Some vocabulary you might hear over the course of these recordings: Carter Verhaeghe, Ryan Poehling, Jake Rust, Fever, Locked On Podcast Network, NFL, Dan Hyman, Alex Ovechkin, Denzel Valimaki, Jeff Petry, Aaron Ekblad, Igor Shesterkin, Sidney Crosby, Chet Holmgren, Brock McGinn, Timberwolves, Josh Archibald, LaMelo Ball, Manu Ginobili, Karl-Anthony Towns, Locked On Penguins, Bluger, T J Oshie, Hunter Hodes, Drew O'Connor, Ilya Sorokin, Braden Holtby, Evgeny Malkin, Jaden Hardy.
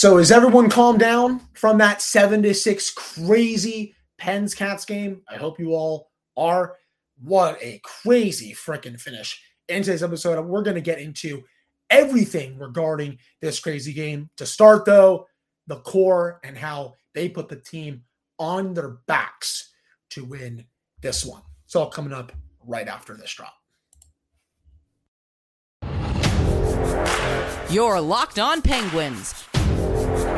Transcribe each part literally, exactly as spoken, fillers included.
So is everyone calmed down from that seven to six crazy Pens-Cats game? I hope you all are. What a crazy freaking finish. In today's episode, we're going to get into everything regarding this crazy game. To start, though, the core and how they put the team on their backs to win this one. It's all coming up right after this drop. You're Locked On Penguins,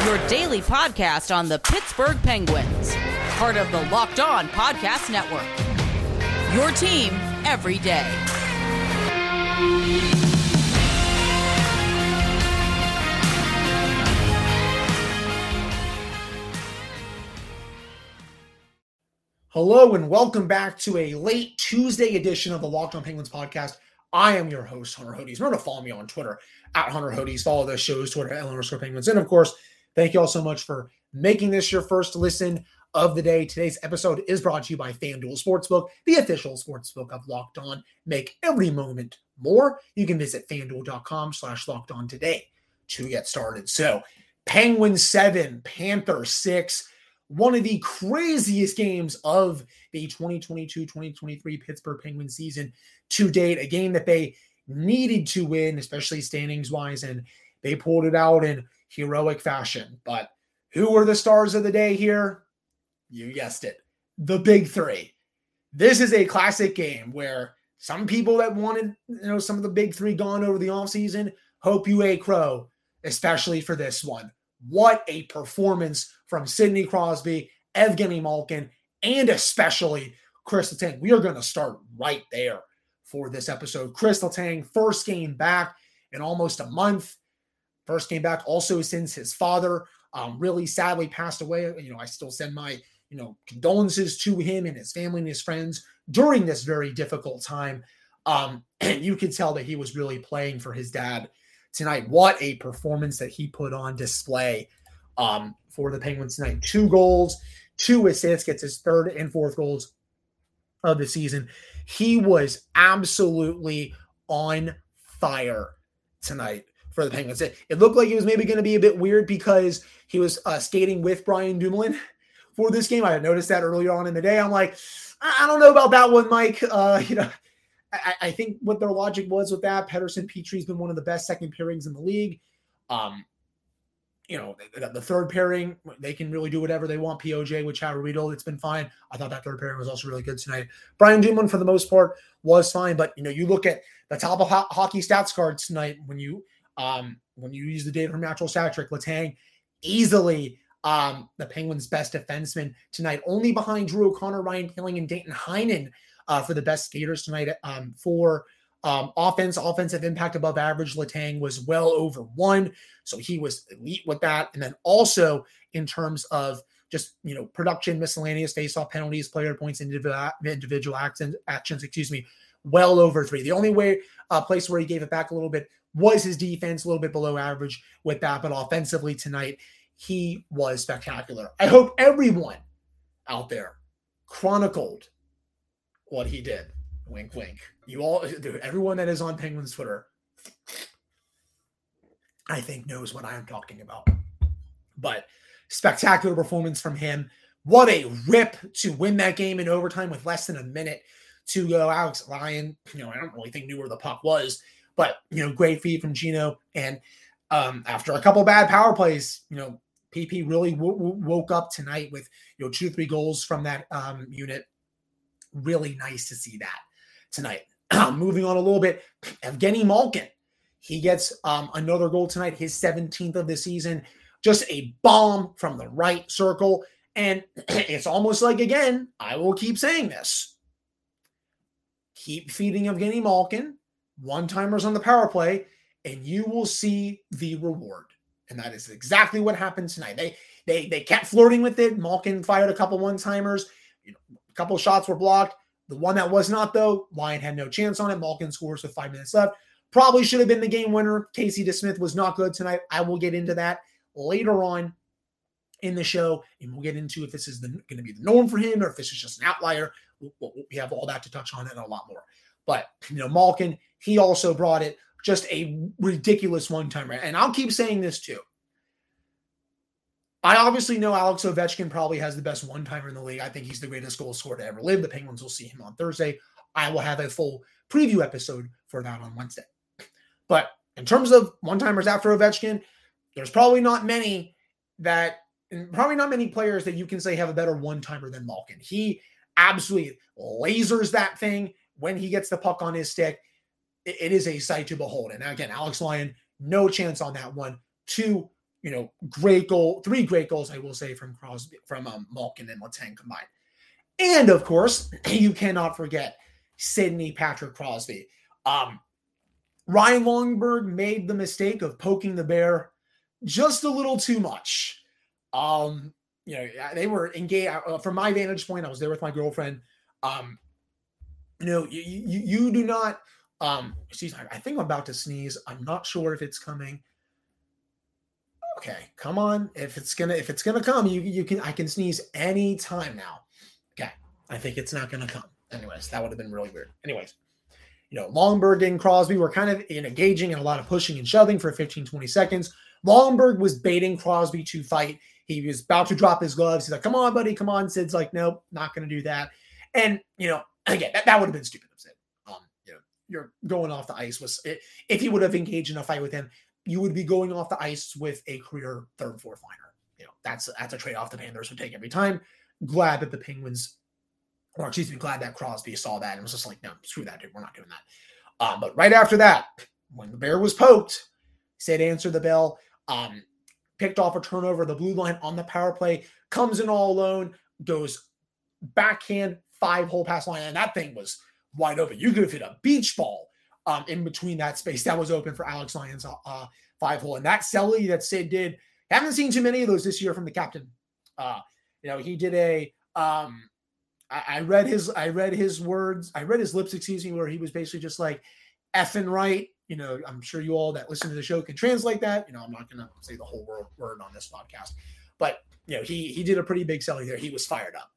your daily podcast on the Pittsburgh Penguins, part of the Locked On Podcast Network, your team every day. Hello and welcome back to a late Tuesday edition of the Locked On Penguins podcast. I am your host, Hunter Hodes. Remember to follow me on Twitter, at Hunter Hodes. Follow the show's Twitter, at L underscore Penguins. And of course, thank you all so much for making this your first listen of the day. Today's episode is brought to you by FanDuel Sportsbook, the official sportsbook of Locked On. Make every moment more. You can visit FanDuel.com slash Locked On today to get started. So, Penguins seven, Panthers six. One of the craziest games of the twenty twenty-two twenty twenty-three Pittsburgh Penguins season to date. A game that they needed to win, especially standings-wise, and they pulled it out in heroic fashion. But who were the stars of the day here? You guessed it. The big three. This is a classic game where some people that wanted, you know, some of the big three gone over the offseason, hope you a crow, especially for this one. What a performance from Sidney Crosby, Evgeny Malkin, and especially Kris Letang. We are going to start right there for this episode. Kris Letang, first game back in almost a month. First game back also since his father um, really sadly passed away. You know, I still send my, you know, condolences to him and his family and his friends during this very difficult time. Um, and you could tell that he was really playing for his dad tonight. What a performance that he put on display um, for the Penguins tonight. Two goals, two assists, gets his third and fourth goals of the season. He was absolutely on fire tonight for the Penguins. It, it looked like he was maybe going to be a bit weird because he was uh, skating with Brian Dumoulin for this game. I had noticed that earlier on in the day. I'm like, I, I don't know about that one, Mike. Uh, you know, I, I think what their logic was with that, Pettersson, Petry's been one of the best second pairings in the league. Um, you know, the, the third pairing, they can really do whatever they want. P O J with Chad Riedel, it's been fine. I thought that third pairing was also really good tonight. Brian Dumoulin, for the most part, was fine. But, you know, you look at the top of ho- hockey stats cards tonight when you um, when you use the data from Natural Stat Trick. Letang, easily um, the Penguins' best defenseman tonight, only behind Drew O'Connor, Ryan Poehling, and Dayton Heinen. Uh, for the best skaters tonight um, for um, offense, offensive impact above average. Letang was well over one, so he was elite with that. And then also in terms of just, you know, production, miscellaneous faceoff penalties, player points, individual, individual actions, actions, excuse me, well over three. The only way uh, place where he gave it back a little bit was his defense, a little bit below average with that. But offensively tonight, he was spectacular. I hope everyone out there chronicled what he did. Wink, wink. You all, dude, everyone that is on Penguins Twitter, I think knows what I am talking about. But spectacular performance from him. What a rip to win that game in overtime with less than a minute to go. Alex Lyon, you know, I don't really think knew where the puck was, but, you know, great feed from Gino. And um, after a couple bad power plays, you know, P P really w- w- woke up tonight with, you know, two, three goals from that um, unit. Really nice to see that tonight. Moving on a little bit, Evgeny Malkin. He gets um, another goal tonight, his seventeenth of the season. Just a bomb from the right circle. And it's almost like, again, I will keep saying this. Keep feeding Evgeny Malkin one-timers on the power play, and you will see the reward. And that is exactly what happened tonight. They they they kept flirting with it. Malkin fired a couple one-timers. You know, a couple of shots were blocked. The one that was not, though, Lyon had no chance on it. Malkin scores with five minutes left. Probably should have been the game winner. Casey DeSmith was not good tonight. I will get into that later on in the show, and we'll get into if this is going to be the norm for him or if this is just an outlier. We, we have all that to touch on and a lot more. But, you know, Malkin, he also brought it. Just a ridiculous one-timer. And I'll keep saying this, too. I obviously know Alex Ovechkin probably has the best one-timer in the league. I think he's the greatest goal scorer to ever live. The Penguins will see him on Thursday. I will have a full preview episode for that on Wednesday. But in terms of one-timers after Ovechkin, there's probably not many that, and probably not many players that you can say have a better one-timer than Malkin. He absolutely lasers that thing when he gets the puck on his stick. It is a sight to behold. And again, Alex Lyon, no chance on that one. Two, you know, great goal, three great goals, I will say, from Crosby, from um, Malkin and Letang combined. And of course, you cannot forget Sidney Patrick Crosby. Um, Ryan Lomberg made the mistake of poking the bear just a little too much. Um, you know, they were engaged. Uh, from my vantage point, I was there with my girlfriend. Um, you know, you, you, you do not. Um, excuse me, I think I'm about to sneeze. I'm not sure if it's coming. Okay, come on. If it's gonna, if it's gonna come, you you can I can sneeze any time now. Okay, I think it's not gonna come. Anyways, that would have been really weird. Anyways, you know, Lomberg and Crosby were kind of engaging in a lot of pushing and shoving for fifteen, twenty seconds. Lomberg was baiting Crosby to fight. He was about to drop his gloves. He's like, "Come on, buddy, come on." Sid's like, "Nope, not gonna do that." And you know, again, that, that would have been stupid of Sid. You're going off the ice with, if you would have engaged in a fight with him, you would be going off the ice with a career third, fourth liner. You know, that's, that's a trade-off the Panthers would take every time. Glad that the Penguins, or excuse me, glad that Crosby saw that and was just like, no, screw that, dude. We're not doing that. Um, but right after that, when the bear was poked, Sid answered the bell, um, picked off a turnover, the blue line on the power play, comes in all alone, goes backhand, five-hole pass line, and that thing was wide open. You could have hit a beach ball um, in between that space that was open for Alex Lyon's uh, five hole. And that celly that Sid did, haven't seen too many of those this year from the captain. Uh, you know, he did a, um, I, I read his, I read his words. I read his lips, excuse me, where he was basically just like effing right. You know, I'm sure you all that listen to the show can translate that. You know, I'm not going to say the whole word, word on this podcast, but you know, he, he did a pretty big celly there. He was fired up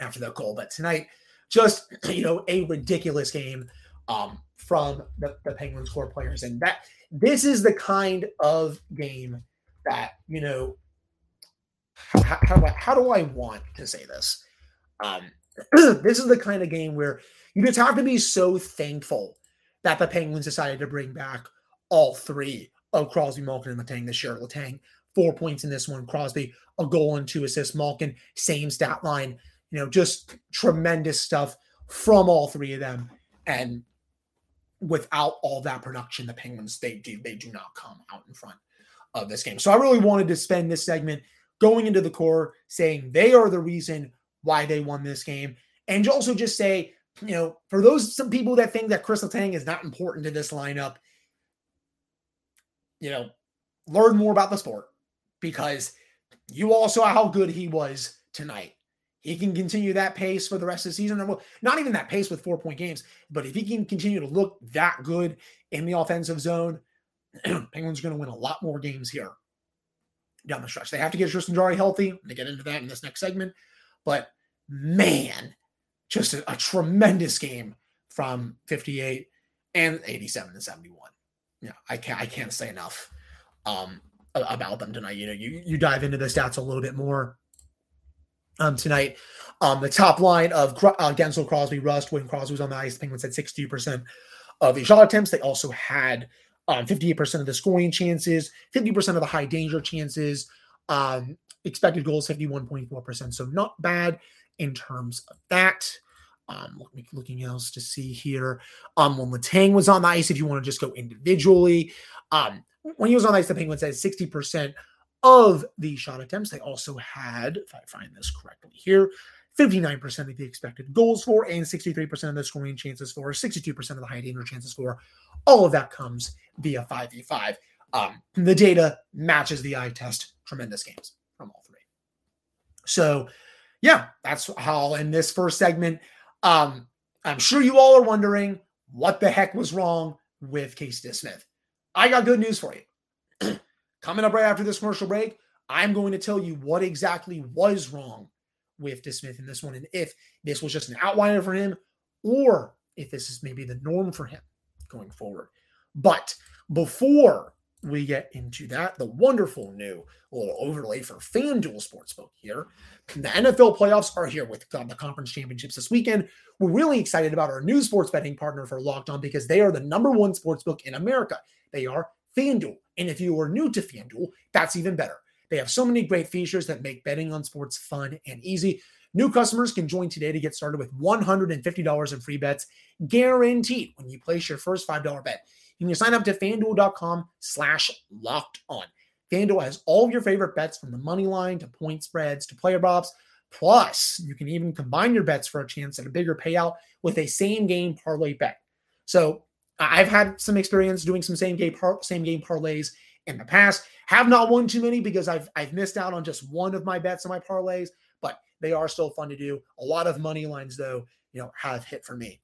after that goal. But tonight, just, you know, a ridiculous game um, from the, the Penguins core players. And that this is the kind of game that, you know, how, how, do, I, how do I want to say this? Um, this is the kind of game where you just have to be so thankful that the Penguins decided to bring back all three of Crosby, Malkin, and Letang this year. Letang, four points in this one. Crosby, a goal and two assists. Malkin, same stat line. You know, just tremendous stuff from all three of them. And without all that production, the Penguins, they do, they do not come out in front of this game. So I really wanted to spend this segment going into the core, saying they are the reason why they won this game. And also just say, you know, for those, some people that think that Kris Letang is not important to this lineup, you know, learn more about the sport, because you all saw how good he was tonight. He can continue that pace for the rest of the season. Well, not even that pace with four-point games, but if he can continue to look that good in the offensive zone, Penguins are going to win a lot more games here down the stretch. They have to get Tristan Jarry healthy. I'm going to get into that in this next segment. But, man, just a, a tremendous game from fifty-eight and eighty-seven and seventy-one. Yeah, I can't, I can't say enough um, about them tonight. You know, you, you dive into the stats a little bit more. Um, tonight, um, the top line of uh, Denzel, Crosby, Rust, when Crosby was on the ice, the Penguins had sixty percent of the shot attempts. They also had um, fifty-eight percent of the scoring chances, fifty percent of the high danger chances, um, expected goals, fifty-one point four percent. So not bad in terms of that. Um, looking else to see here. Um, when Letang was on the ice, if you want to just go individually, um, when he was on the ice, the Penguins had sixty percent of the shot attempts. They also had, if I find this correctly here, fifty-nine percent of the expected goals for, and sixty-three percent of the scoring chances for, sixty-two percent of the high danger chances for. All of that comes via five v five. Um, the data matches the eye test. Tremendous games from all three. So, yeah, that's how I'll end this first segment. Um, I'm sure you all are wondering what the heck was wrong with Casey DeSmith. I got good news for you. Coming up right after this commercial break, I'm going to tell you what exactly was wrong with DeSmith in this one, and if this was just an outlier for him, or if this is maybe the norm for him going forward. But before we get into that. The wonderful new little overlay for FanDuel Sportsbook here. The N F L playoffs are here with the conference championships this weekend. We're really excited about our new sports betting partner for Locked On because they are the number one sportsbook in America. They are FanDuel. And if you are new to FanDuel, that's even better. They have so many great features that make betting on sports fun and easy. New customers can join today to get started with one hundred fifty dollars in free bets guaranteed when you place your first five dollars bet. You can sign up to FanDuel.com slash locked on. FanDuel has all of your favorite bets from the money line to point spreads to player props. Plus, you can even combine your bets for a chance at a bigger payout with a same-game parlay bet. So I've had some experience doing some same-game par- same-game parlays in the past. Have not won too many because I've I've missed out on just one of my bets in my parlays, but they are still fun to do. A lot of money lines, though, you know, have hit for me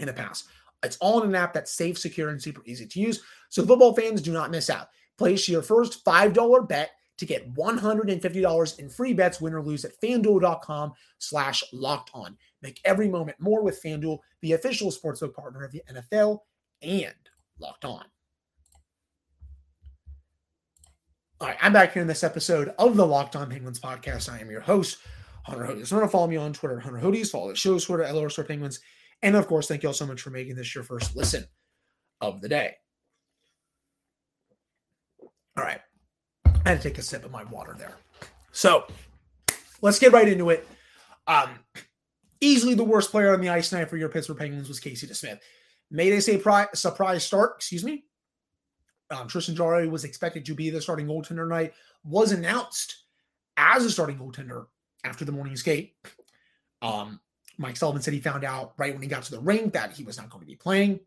in the past. It's all in an app that's safe, secure, and super easy to use. So football fans, do not miss out. Place your first five dollars bet to get one hundred fifty dollars in free bets, win or lose, at FanDuel.com slash locked on. Make every moment more with FanDuel, the official sportsbook partner of the N F L and Locked On. All right, I'm back here in this episode of the Locked On Penguins podcast. I am your host, Hunter Hodes. You want to follow me on Twitter, Hunter Hodes. Follow the show's Twitter, L R S Penguins. And of course, thank you all so much for making this your first listen of the day. All right. I had to take a sip of my water there. So let's get right into it. Um, easily the worst player on the ice tonight for your Pittsburgh Penguins was Casey DeSmith. Made a surprise, surprise start, excuse me. Um, Tristan Jarry was expected to be the starting goaltender tonight, was announced as a starting goaltender after the morning's game. Um, Mike Sullivan said he found out right when he got to the rink that he was not going to be playing.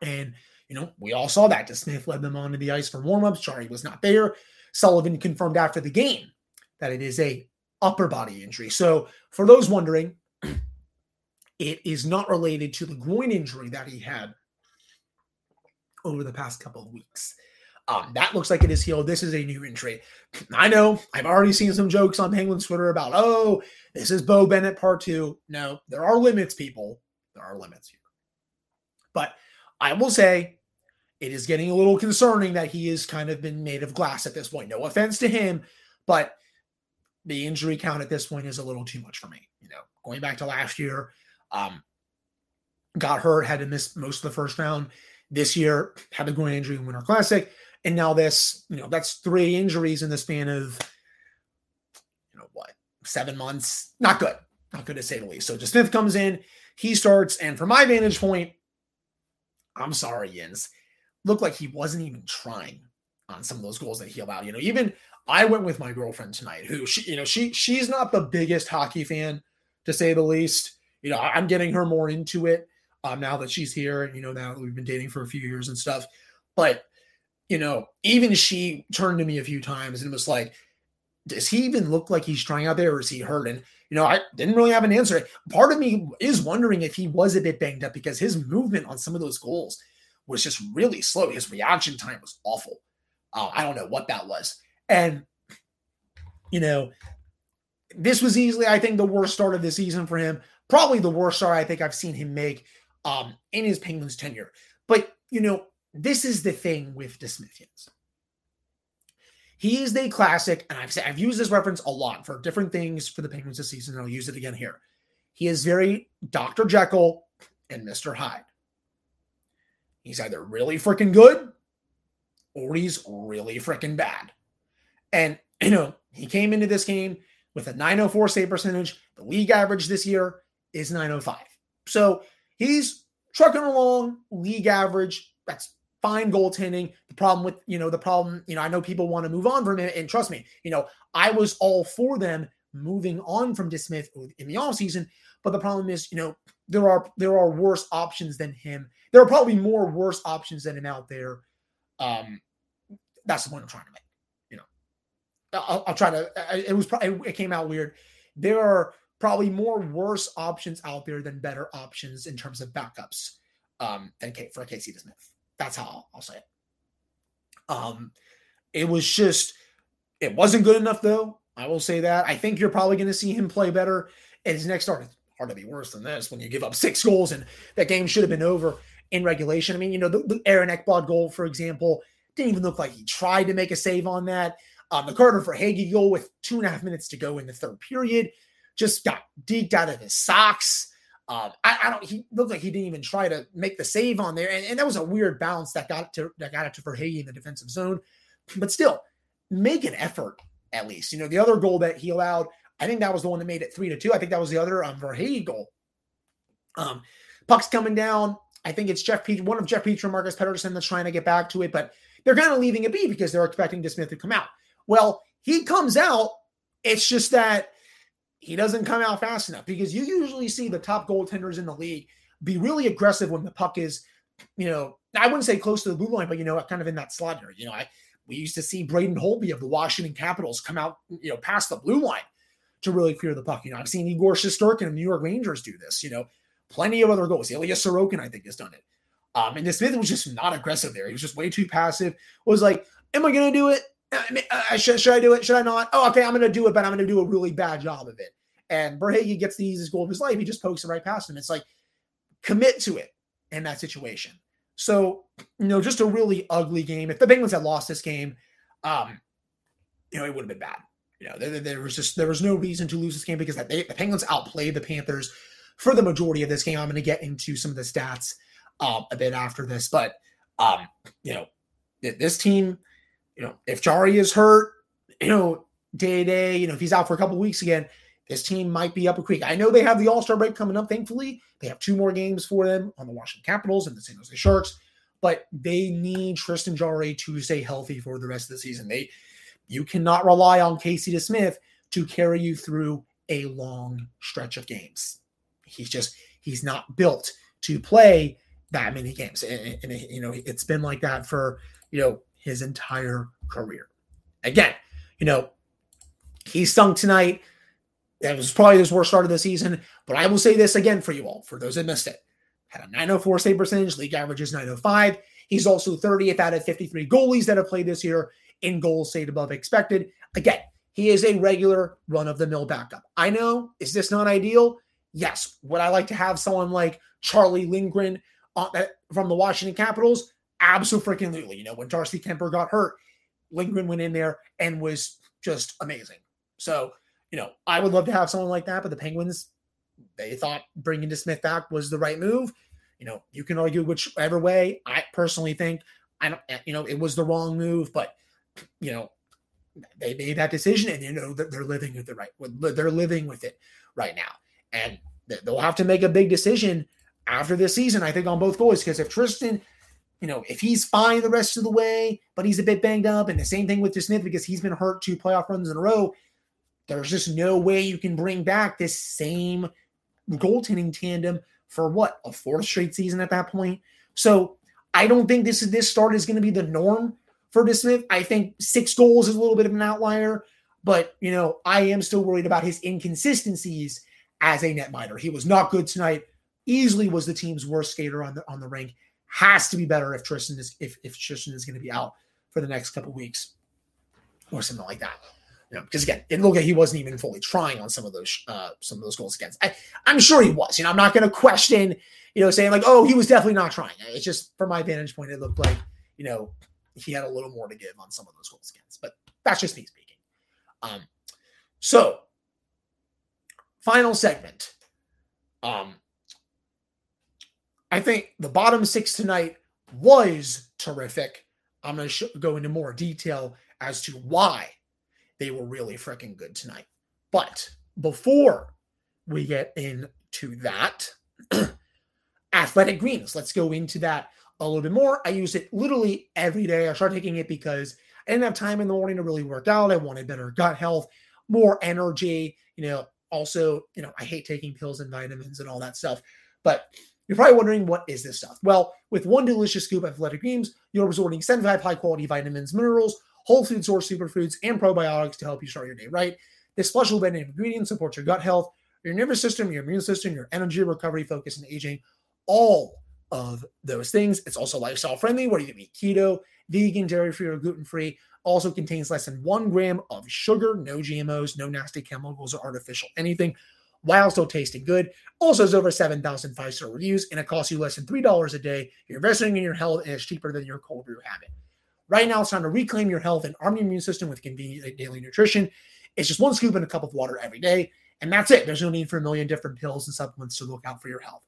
And, you know, we all saw that. DeSmith led them onto the ice for warmups. Jarry was not there. Sullivan confirmed after the game that it is a upper body injury. So for those wondering, it is not related to the groin injury that he had over the past couple of weeks. Um, that looks like it is healed. This is a new injury. I know I've already seen some jokes on Penguins Twitter about, oh, this is Bo Bennett part two. No, there are limits, people. There are limits here. But I will say it is getting a little concerning that he has kind of been made of glass at this point. No offense to him, but the injury count at this point is a little too much for me. You know, going back to last year, um, got hurt, had to miss most of the first round. This year, had a groin injury in Winter Classic. And now this, you know, that's three injuries in the span of, you know, what, seven months. Not good. Not good to say the least. So DeSmith comes in, he starts, and from my vantage point, I'm sorry, Jens, looked like he wasn't even trying on some of those goals that he allowed. You know, even I went with my girlfriend tonight who, she, you know, she she's not the biggest hockey fan, to say the least. You know, I'm getting her more into it um, now that she's here. And, you know, now that we've been dating for a few years and stuff. But, you know, even she turned to me a few times and was like, does he even look like he's trying out there, or is he hurt? And, you know, I didn't really have an answer. Part of me is wondering if he was a bit banged up because his movement on some of those goals was just really slow. His reaction time was awful. Uh, I don't know what that was. And, you know, this was easily, I think, the worst start of the season for him. Probably the worst start I think I've seen him make um, in his Penguins tenure. But, you know, this is the thing with DeSmithians. He is the classic, and I've said, I've used this reference a lot for different things for the Penguins this season, and I'll use it again here. He is very Doctor Jekyll and Mister Hyde. He's either really freaking good or he's really freaking bad. And, you know, he came into this game with a nine oh four save percentage. The league average this year is nine oh five. So he's trucking along, league average. That's fine goaltending. The problem with, you know, the problem, you know, I know people want to move on from him, and trust me, you know, I was all for them moving on from DeSmith in the offseason, but the problem is, you know, there are, there are worse options than him. There are probably more worse options than him out there. Um, that's the point I'm trying to make, you know, I'll, I'll try to, it was probably, it came out weird. There are probably more worse options out there than better options in terms of backups um, than for Casey DeSmith. That's how I'll say it. Um, it was just, it wasn't good enough though. I will say that. I think you're probably going to see him play better in his next start. It's hard to be worse than this when you give up six goals and that game should have been over in regulation. I mean, you know, the, the Aaron Ekblad goal, for example, Didn't even look like he tried to make a save on that. Um, the Carter Verhaeghe goal with two and a half minutes to go in the third period just got deked out of his socks. Um, I, I don't. He looked like he didn't even try to make the save on there, and, and that was a weird bounce that got to that got it to Verhaeghe in the defensive zone. But still, make an effort at least. You know, the other goal that he allowed, I think that was the one that made it three to two. I think that was the other um, Verhaeghe goal. Um, puck's coming down. I think it's Jeff Petry, one of Jeff Petry, Marcus Pettersson that's trying to get back to it, but they're kind of leaving it be because they're expecting DeSmith to come out. Well, he comes out. It's just that he doesn't come out fast enough, because you usually see the top goaltenders in the league be really aggressive when the puck is, you know, I wouldn't say close to the blue line, but, you know, kind of in that slot area. You know, I, we used to see Braden Holtby of the Washington Capitals come out, you know, past the blue line to really clear the puck. You know, I've seen Igor Shesterkin of New York Rangers do this, you know, plenty of other goals. Ilya Sorokin, I think, has done it. Um, and DeSmith was just not aggressive there. He was just way too passive. Was like, am I going to do it? Uh, should, should I do it? Should I not? Oh, okay, I'm going to do it, but I'm going to do a really bad job of it. And Verhaeghe gets the easiest goal of his life. He just pokes it right past him. It's like, commit to it in that situation. So, you know, just a really ugly game. If the Penguins had lost this game, um, you know, it would have been bad. You know, there, there was just there was no reason to lose this game, because that they, the Penguins outplayed the Panthers for the majority of this game. I'm going to get into some of the stats um, a bit after this, but um, you know, this team. You know, if Jarry is hurt, you know, day to day, you know, if he's out for a couple of weeks again, this team might be up a creek. I know they have the All-Star break coming up, thankfully. They have two more games for them on the Washington Capitals and the San Jose Sharks, but they need Tristan Jarry to stay healthy for the rest of the season. They, you cannot rely on Casey DeSmith to carry you through a long stretch of games. He's just, he's not built to play that many games. And, and, and you know, it's been like that for, you know, his entire career. Again, you know, he stunk tonight. That was probably his worst start of the season, but I will say this again for you all, for those that missed it. Had a nine oh four save percentage, league average is nine oh five. He's also thirtieth out of fifty-three goalies that have played this year in goals saved above expected. Again, he is a regular run-of-the-mill backup. I know, is this not ideal? Yes. Would I like to have someone like Charlie Lindgren on that, from the Washington Capitals? Absolutely. You know, when Darcy Kuemper got hurt, Lindgren went in there and was just amazing. So, you know, I would love to have someone like that, but the Penguins, they thought bringing DeSmith back was the right move. You know, you can argue whichever way. I personally think, I don't, you know, it was the wrong move, but, you know, they made that decision, and you know that they're living with the right, they're living with it right now, and they'll have to make a big decision after this season, I think, on both goals, because if Tristan, you know, if he's fine the rest of the way, but he's a bit banged up, and the same thing with DeSmith because he's been hurt two playoff runs in a row, there's just no way you can bring back this same goaltending tandem for, what, a fourth straight season at that point? So I don't think this is, this start is going to be the norm for DeSmith. I think six goals is a little bit of an outlier, but, you know, I am still worried about his inconsistencies as a netminder. He was not good tonight. Easily was the team's worst skater on the on the rink. Has to be better if Tristan is if, if Tristan is going to be out for the next couple of weeks or something like that. You know, because again, it looked like he wasn't even fully trying on some of those uh, some of those goals against. I, I'm sure he was. You know, I'm not going to question. You know, saying like, oh, he was definitely not trying. It's just from my vantage point, it looked like, you know, he had a little more to give on some of those goals against. But that's just me speaking. Um, so final segment. Um. I think the bottom six tonight was terrific. I'm going to sh- go into more detail as to why they were really freaking good tonight. But before we get into that, Athletic Greens, let's go into that a little bit more. I use it literally every day. I started taking it because I didn't have time in the morning to really work out. I wanted better gut health, more energy. You know, also, you know, I hate taking pills and vitamins and all that stuff, but you're probably wondering, what is this stuff? Well, with one delicious scoop of Athletic Greens, you're absorbing seventy-five high-quality vitamins, minerals, whole food source superfoods, and probiotics to help you start your day right. This special blended ingredient supports your gut health, your nervous system, your immune system, your energy, recovery, focus, and aging, all of those things. It's also lifestyle-friendly, whether you be keto, vegan, dairy-free, or gluten-free. Also contains less than one gram of sugar, no G M Os, no nasty chemicals or artificial anything, while still tasting good. Also has over seven thousand five-star reviews, and it costs you less than three dollars a day. You're investing in your health, and it's cheaper than your cold brew habit. Right now, it's time to reclaim your health and arm your immune system with convenient daily nutrition. It's just one scoop and a cup of water every day, and that's it. There's no need for a million different pills and supplements to look out for your health.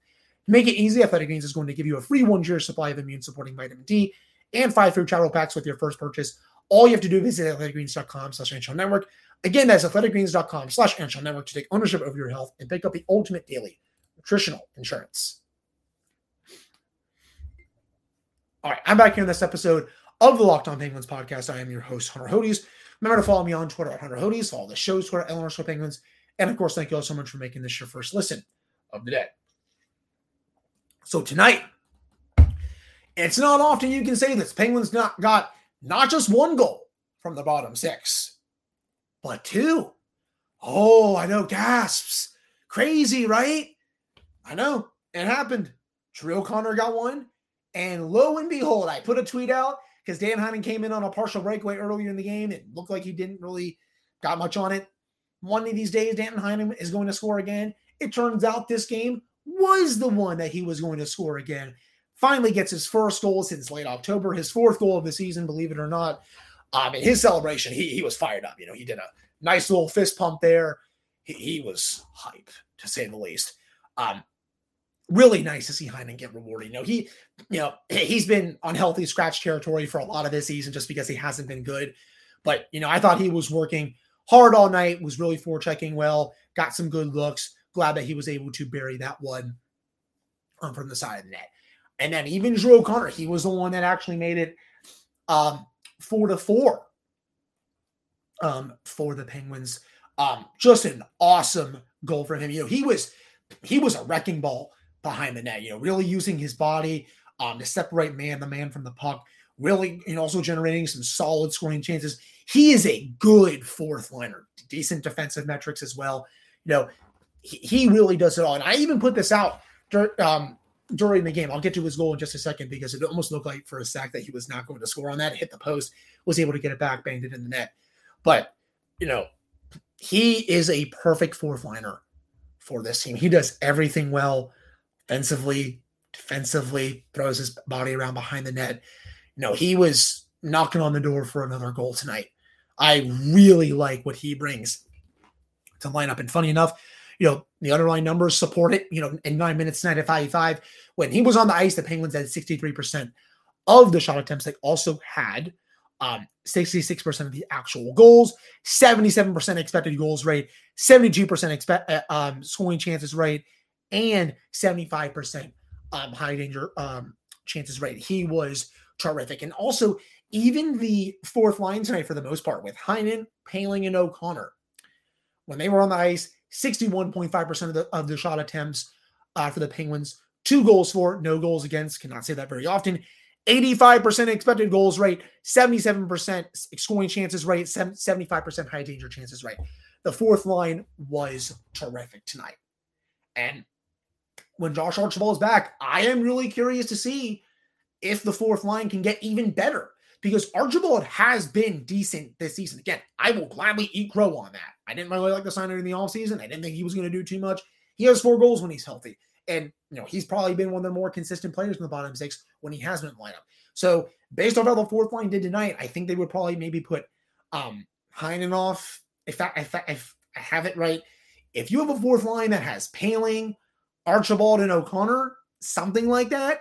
To make it easy, Athletic Greens is going to give you a free one-year supply of immune-supporting vitamin D and five free travel packs with your first purchase. All you have to do is visit athletic greens dot com slash N H L Network. Again, that's athletic greens dot com slash N H L Network to take ownership of your health and pick up the ultimate daily nutritional insurance. All right, I'm back here in this episode of the Locked On Penguins podcast. I am your host, Hunter Hodes. Remember to follow me on Twitter at Hunter Hodes, follow the show's Twitter, L N R Penguins, and of course, thank you all so much for making this your first listen of the day. So tonight, it's not often you can say this. Penguins not got not just one goal from the bottom six, but two. Oh, I know, gasps. Crazy, right? I know, it happened. Drew O'Connor got one, and lo and behold, I put a tweet out because Dan Hyman came in on a partial breakaway earlier in the game. It looked like he didn't really got much on it. One of these days, Dan Hyman is going to score again. It turns out this game was the one that he was going to score again. Finally gets his first goal since late October, his fourth goal of the season, believe it or not. Um, in his celebration, he he was fired up. You know, he did a nice little fist pump there. He, he was hype, to say the least. Um, Really nice to see Heinen get rewarded. You know, he, you know, he's been on healthy scratch territory for a lot of this season just because he hasn't been good. But, you know, I thought he was working hard all night, was really forechecking well, got some good looks. Glad that he was able to bury that one um, from the side of the net. And then even Drew O'Connor, he was the one that actually made it um, four to four um, for the Penguins. Um, just an awesome goal from him. You know, he was, he was a wrecking ball behind the net, you know, really using his body um, to separate man, the man from the puck, really, and also generating some solid scoring chances. He is a good fourth liner, decent defensive metrics as well. You know, he, he really does it all. And I even put this out dur- um, during the game. I'll get to his goal in just a second because it almost looked like for a sec that he was not going to score on that. Hit the post, was able to get it back, banged it in the net. But, you know, he is a perfect fourth liner for this team. He does everything well. Offensively, defensively, throws his body around behind the net. You know, he was knocking on the door for another goal tonight. I really like what he brings to lineup. And funny enough, you know, the underlying numbers support it. You know, in nine minutes tonight at five five, when he was on the ice, the Penguins had sixty-three percent of the shot attempts. They also had um, sixty-six percent of the actual goals, seventy-seven percent expected goals rate, seventy-two percent expect, uh, um, scoring chances rate, and seventy-five percent um, high danger um, chances rate. He was terrific. And also, even the fourth line tonight, for the most part, with Heinen, Paling, and O'Connor, when they were on the ice, sixty-one point five percent of the, of the shot attempts uh, for the Penguins, two goals for, no goals against, cannot say that very often, eighty-five percent expected goals rate, seventy-seven percent scoring chances rate, seventy-five percent high danger chances rate. The fourth line was terrific tonight. And when Josh Archibald is back, I am really curious to see if the fourth line can get even better, because Archibald has been decent this season. Again, I will gladly eat crow on that. I didn't really like the signing in the offseason. I didn't think he was going to do too much. He has four goals when he's healthy. And, you know, he's probably been one of the more consistent players in the bottom six when he has been in the lineup. So based off how the fourth line did tonight, I think they would probably maybe put um, Heinen off, if I, if I, if I have it right. If you have a fourth line that has Paling, Archibald, and O'Connor, something like that,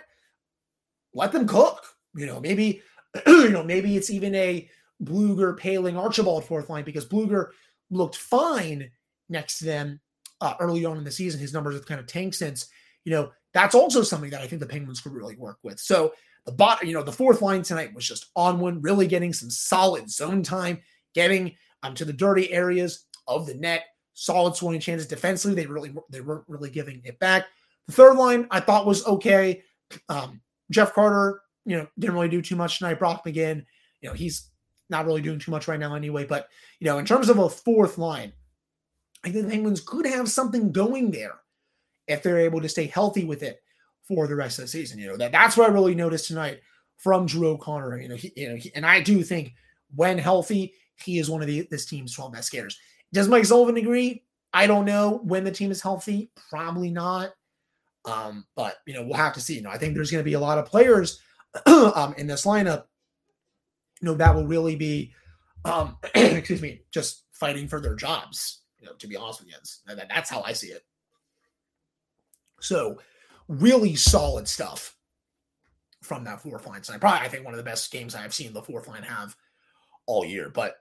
let them cook. You know, maybe, you know, maybe it's even a Bluger, Paling, Archibald fourth line, because Bluger looked fine next to them uh, early on in the season. His numbers have kind of tanked since. You know, that's also something that I think the Penguins could really work with. So the bot, you know, the fourth line tonight was just on one, really getting some solid zone time, getting um, to the dirty areas of the net. Solid scoring chances defensively. They really they weren't really giving it back. The third line I thought was okay. Um, Jeff Carter, you know, didn't really do too much tonight. Brock McGinn, you know, he's not really doing too much right now anyway. But, you know, in terms of a fourth line, I think the Penguins could have something going there if they're able to stay healthy with it for the rest of the season. You know, that that's what I really noticed tonight from Drew O'Connor. You know, he, you know, he, and I do think when healthy, he is one of the, this team's twelve best skaters. Does Mike Sullivan agree? I don't know. When the team is healthy, probably not. Um, but, you know, we'll have to see. You know, I think there's going to be a lot of players um, in this lineup you know, that will really be, um, excuse me, just fighting for their jobs, you know, to be honest with you. That, that's how I see it. So really solid stuff from that fourth line tonight. Probably, I think, one of the best games I've seen the fourth line have all year. But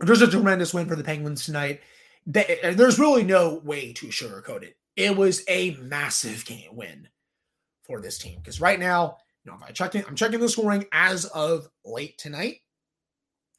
there's a tremendous win for the Penguins tonight. They, and there's really no way to sugarcoat it. It was a massive game win for this team. Because right now, you know, if I check in, I'm checking the scoring as of late tonight.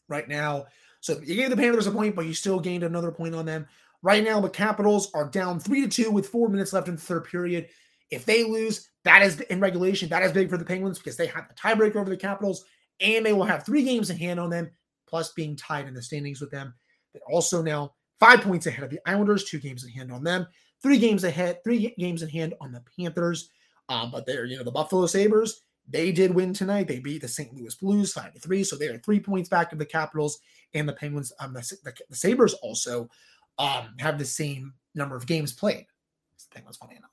Right now, so you gave the Panthers a point, but you still gained another point on them. Right now, the Capitals are down three to two with four minutes left in the third period. If they lose, that is in regulation. That is big for the Penguins because they have the tiebreaker over the Capitals, and they will have three games in hand on them, plus being tied in the standings with them. They're also now five points ahead of the Islanders, two games in hand on them, three games ahead, three games in hand on the Panthers. Um, but they're, you know, the Buffalo Sabres, they did win tonight. They beat the Saint Louis Blues five to three, so they are three points back of the Capitals and the Penguins. Um, the, the, the Sabres also um, have the same number of games played. It's the Penguins, funny enough.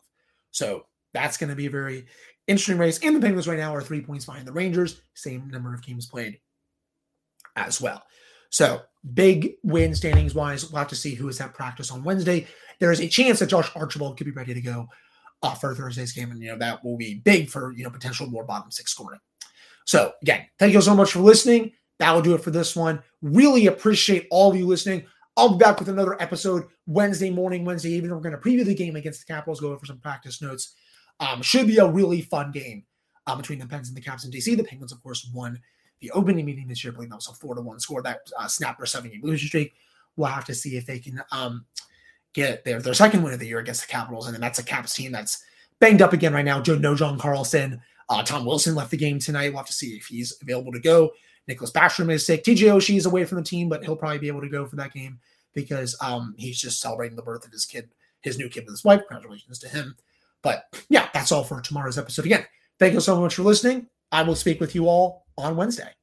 So that's going to be a very interesting race. And the Penguins right now are three points behind the Rangers, same number of games played as well. So big win standings-wise. We'll have to see who is at practice on Wednesday. There is a chance that Josh Archibald could be ready to go uh, for Thursday's game, and you know that will be big for you know potential more bottom six scoring. So again, thank you all so much for listening. That will do it for this one. Really appreciate all of you listening. I'll be back with another episode Wednesday morning, Wednesday evening. We're going to preview the game against the Capitals, go over some practice notes. Um, should be a really fun game uh, between the Pens and the Caps in D C. The Penguins, of course, won the opening meeting this year. I believe that was a four to one score that uh, snapped their seven game losing streak. We'll have to see if they can um, get their, their second win of the year against the Capitals. And then that's a Caps team that's banged up again right now. Joe No, John Carlson, uh, Tom Wilson left the game tonight. We'll have to see if he's available to go. Nicholas Backstrom is sick. T J Oshie is away from the team, but he'll probably be able to go for that game because um, he's just celebrating the birth of his kid, his new kid with his wife. Congratulations to him. But yeah, that's all for tomorrow's episode. Again, thank you so much for listening. I will speak with you all on Wednesday.